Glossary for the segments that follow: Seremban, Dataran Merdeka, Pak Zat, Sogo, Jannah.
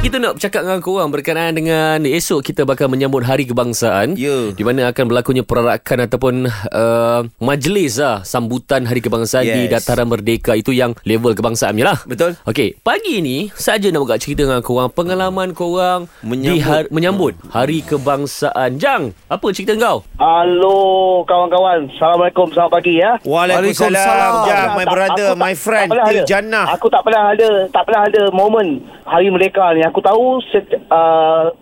Kita nak bercakap dengan korang berkenaan dengan esok kita bakal menyambut Hari Kebangsaan, di mana akan berlakunya perarakan ataupun majlis sambutan Hari Kebangsaan di Dataran Merdeka. Itu yang level kebangsaannya lah. Betul. Okey, pagi ni saja nak bercakap cerita dengan korang pengalaman korang menyambut Hari Kebangsaan. Jang, apa cerita kau? Halo kawan-kawan. Assalamualaikum, selamat pagi ya. Waalaikumsalam. Jang, my brother, my friend di Jannah. Aku tak pernah ada momen Hari Merdeka ni. Aku tahu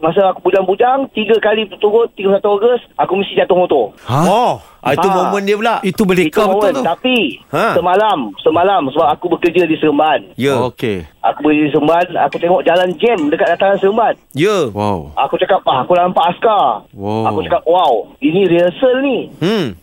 masa aku bujang-bujang 3 kali berturut 31 Ogos aku mesti jatuh motor. Itu momen dia pula. Itu Merdeka betul tu. Tapi semalam sebab aku bekerja di Seremban. Aku bekerja di Seremban, aku tengok jalan jam dekat dataran Seremban. Aku cakap aku nampak askar. Aku cakap ini rehearsal ni.